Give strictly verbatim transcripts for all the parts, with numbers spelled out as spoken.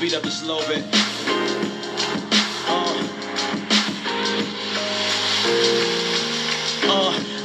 beat up just a little bit.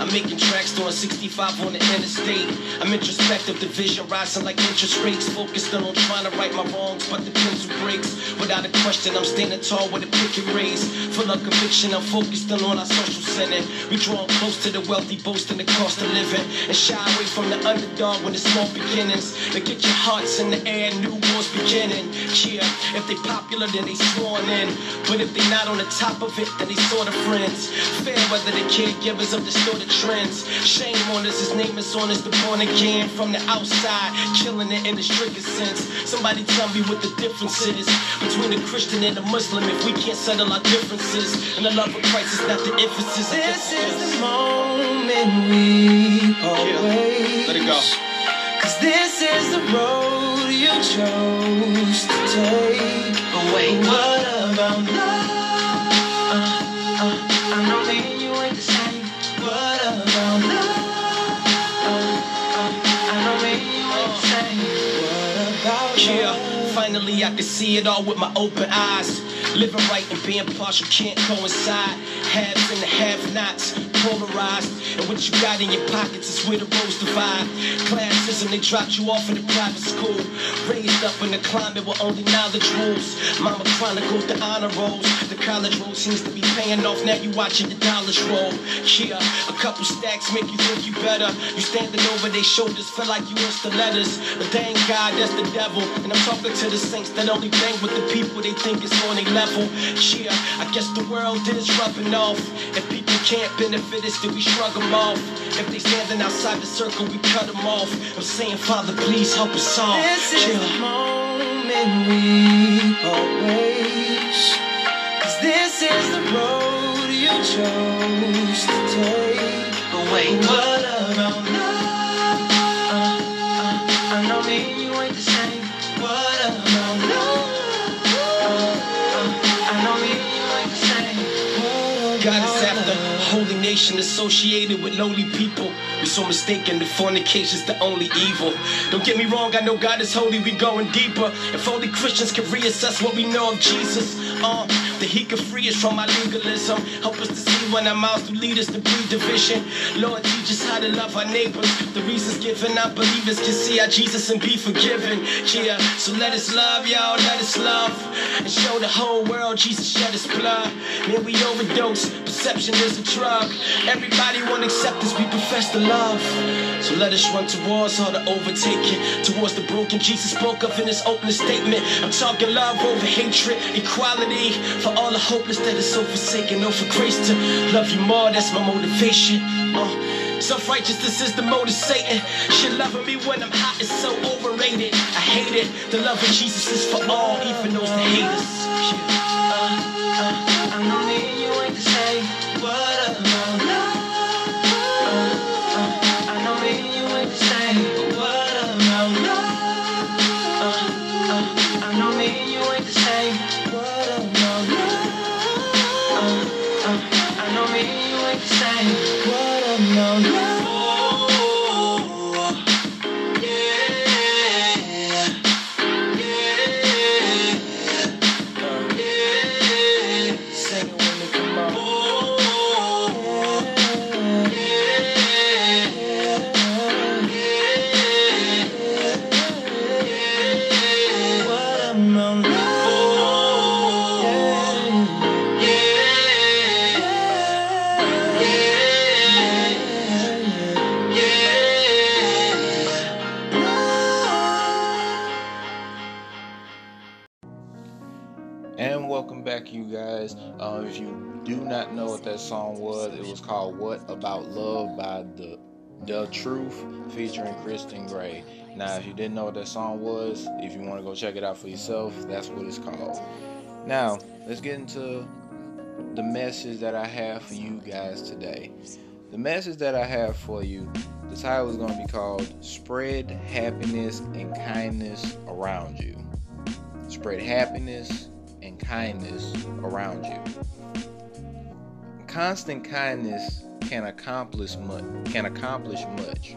I'm making tracks doing sixty-five on the interstate. I'm introspective, the vision rising like interest rates. Focused on trying to right my wrongs, but the pencil breaks. Without a question, I'm standing tall with a picket raised. Full of conviction, I'm focused on our social center. We draw close to the wealthy, boasting the cost of living. And shy away from the underdog when it's small beginnings. They get your hearts in the air, new wars beginning. Yeah, if they popular, then they sworn in. But if they not on the top of it, then they sort of friends. Fair whether the caregivers of the store trends. Shame on us, his name is on us, the born again from the outside, killing it in the strictest sense. Somebody tell me what the difference is between a Christian and a Muslim if we can't settle our differences. And the love of Christ is not the emphasis. This is the moment we always. Yeah. Let it go. Cause this is the road you chose to take. Oh, wait, what about love? Uh, uh, I know me and you ain't the same. What about love? I know what you're saying. What about love? Finally, I can see it all with my open eyes. Living right and being partial can't coincide. Haves and the have-nots, polarized. And what you got in your pockets is where the roads divide. Classism, they dropped you off in a private school. Raised up in a climate where only knowledge rules. Mama chronicles the honor rolls. The college roll seems to be paying off. Now you watching the dollars roll. Yeah, a couple stacks make you think you better. You standing over their shoulders, feel like you in stilettos. But dang God, that's the devil. And I'm talking to the saints that only bang with the people they think is on a level. Yeah, I guess the world is rubbing off. If people can't benefit us, then we shrug them off. If they standing outside the circle, we cut them off. I'm saying, Father, please help us all. This is yeah. the moment we always. Cause this is the road you chose to take. But wait, what about love? Uh, uh, I know me and you ain't the same. What about love? I know you ain't the same. God is after a holy nation associated with lowly people. We're so mistaken that fornication's the only evil. Don't get me wrong, I know God is holy, we going deeper. If only Christians can reassess what we know of Jesus. Uh, that he can free us from our legalism. Help us to see when our mouths do lead us to breed division. Lord, teach us how to love our neighbors. The reasons given, our believers can see our Jesus and be forgiven. Yeah, so let us love, y'all, let us love. And show the whole world Jesus shed his blood. Man, we overdose, perception is a drug. Everybody won't accept us, we profess the love. So let us run towards all the overtaking, towards the broken Jesus spoke of in his opening statement. I'm talking love over hatred, equality. For all the hopeless that is so forsaken, oh, for grace to love you more, that's my motivation. Uh, Self-righteousness is the mode of Satan. She loving me when I'm hot is so overrated. I hate it. The love of Jesus is for all, even those that hate us. Yeah. Uh, uh, I know me and you ain't the same. What about love? Uh, uh, I know me and you ain't the same. But what about love? Uh, uh, I know me and you ain't the same. What about love? Oh, yeah, yeah, yeah. Sing it when they come out. Oh, yeah, yeah, yeah. What about love? You guys, um, if you do not know what that song was, it was called What About Love by the the Truth featuring Kristen Gray. Now if you didn't know what that song was, if you want to go check it out for yourself, that's what it's called. Now let's get into the message that I have for you guys today. The message that I have for you, the title is going to be called Spread Happiness and Kindness Around You. Spread happiness and kindness around you. Constant kindness can accomplish much. Can accomplish much.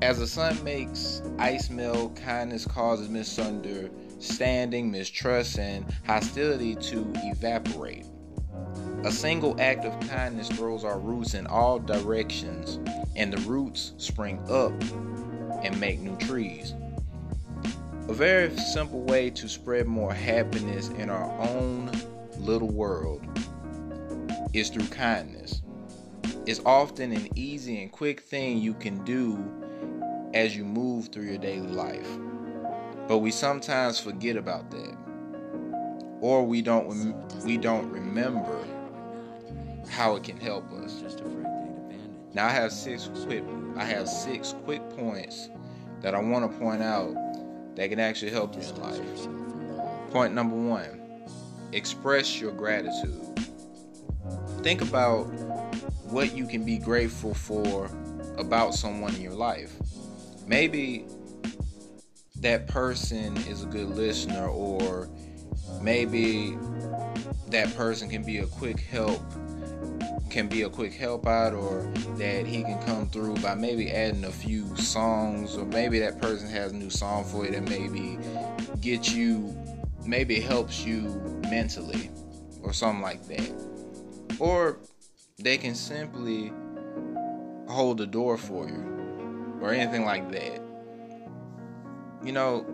As the sun makes ice melt, kindness causes mist to sunder standing, mistrust, and hostility to evaporate. A single act of kindness throws our roots in all directions, and the roots spring up and make new trees. A very simple way to spread more happiness in our own little world is through kindness. It's often an easy and quick thing you can do as you move through your daily life, but we sometimes forget about that, or we don't rem- we don't remember how it can help us. Now I have six quick I have six quick points that I want to point out that can actually help you in life. Point number one, express your gratitude. Think about what you can be grateful for about someone in your life. Maybe that person is a good listener, or maybe that person can be a quick help, can be a quick help out, or that he can come through by maybe adding a few songs, or maybe that person has a new song for you that maybe get you, maybe helps you mentally or something like that. Or they can simply hold the door for you or anything like that. You know,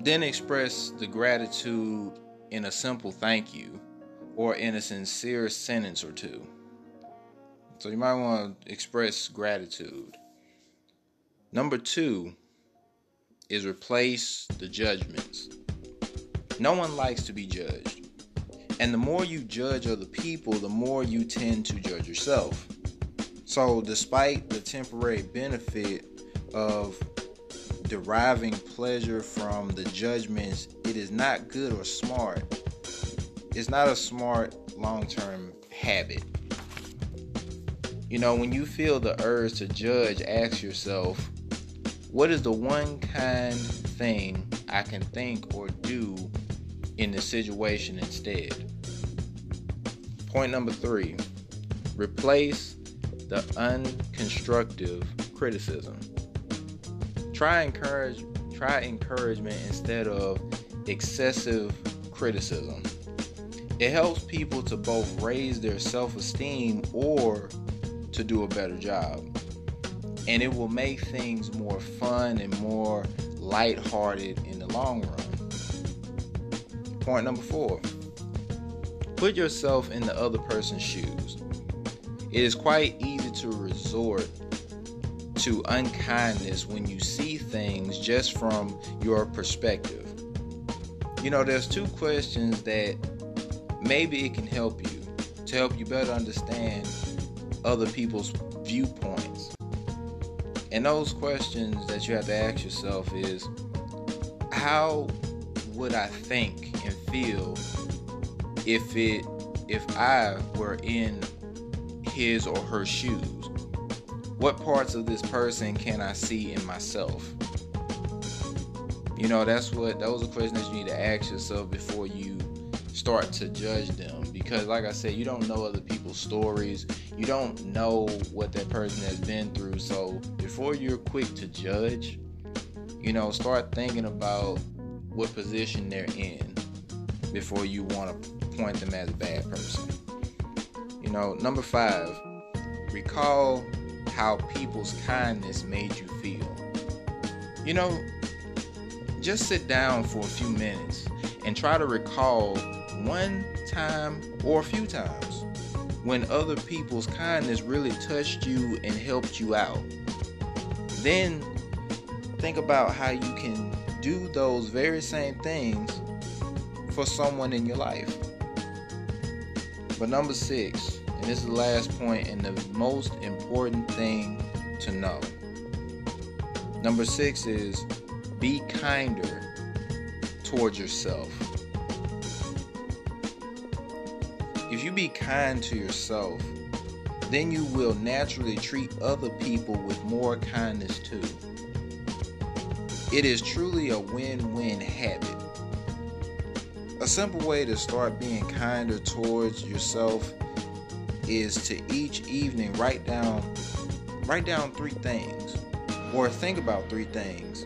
then express the gratitude in a simple thank you or in a sincere sentence or two. So you might want to express gratitude. Number two is replace the judgments. No one likes to be judged. And the more you judge other people, the more you tend to judge yourself. So despite the temporary benefit of deriving pleasure from the judgments, it is not good or smart. It's not a smart long-term habit. You know, when you feel the urge to judge, ask yourself, what is the one kind thing I can think or do in the situation instead? Point number three, replace the unconstructive criticism. Try encourage, try encouragement instead of excessive criticism. It helps people to both raise their self-esteem or to do a better job. And it will make things more fun and more lighthearted in the long run. Point number four, put yourself in the other person's shoes. It is quite easy to resort to unkindness when you see things just from your perspective. You know, there's two questions that maybe it can help you to help you better understand other people's viewpoints. And those questions that you have to ask yourself is, how would I think and feel if it if I were in his or her shoes? What parts of this person can I see in myself? You know, that's what those are questions that you need to ask yourself before you start to judge them, because like I said, you don't know other people's stories. You don't know what that person has been through. So before you're quick to judge, you know, start thinking about what position they're in before you want to point them as a bad person. You know, number five, recall how people's kindness made you feel. You know, just sit down for a few minutes and try to recall one time or a few times when other people's kindness really touched you and helped you out. Then think about how you can do those very same things for someone in your life. But number six, and this is the last point and the most important thing to know. Number six is be kinder towards yourself. If you be kind to yourself, then you will naturally treat other people with more kindness too. It is truly a win-win habit. A simple way to start being kinder towards yourself is to each evening write down write down three things, or think about three things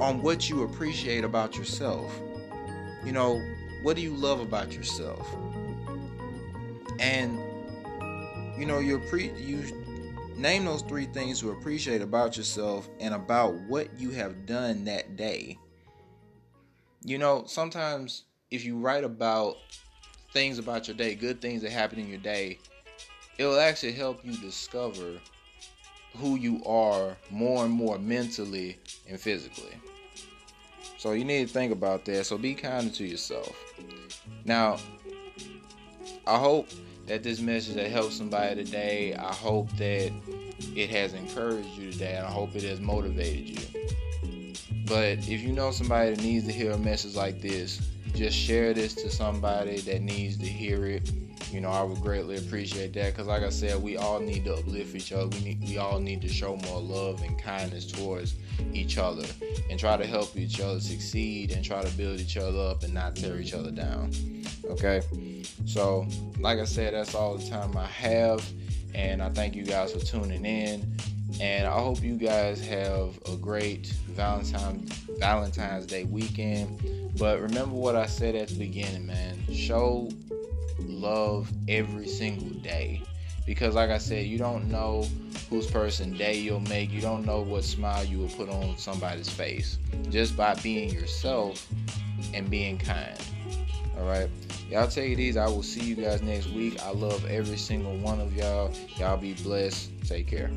on what you appreciate about yourself. You know, what do you love about yourself? And, you know, you, appre- you name those three things you appreciate about yourself and about what you have done that day. You know, sometimes if you write about things about your day, good things that happen in your day, it will actually help you discover who you are more and more mentally and physically. So you need to think about that. So be kind to yourself. Now, I hope that this message that helps somebody today, I hope that it has encouraged you today, and I hope it has motivated you. But if you know somebody that needs to hear a message like this, just share this to somebody that needs to hear it. You know, I would greatly appreciate that, because like I said, we all need to uplift each other. We need, we all need to show more love and kindness towards each other and try to help each other succeed and try to build each other up and not tear each other down. Okay? So, like I said, that's all the time I have, and I thank you guys for tuning in, and I hope you guys have a great Valentine, Valentine's Day weekend. But remember what I said at the beginning, man. Show love every single day, because like I said, you don't know whose person day you'll make. You don't know what smile you will put on somebody's face just by being yourself and being kind. All right, y'all take it easy. I will see you guys next week. I love every single one of y'all. Y'all be blessed. Take care.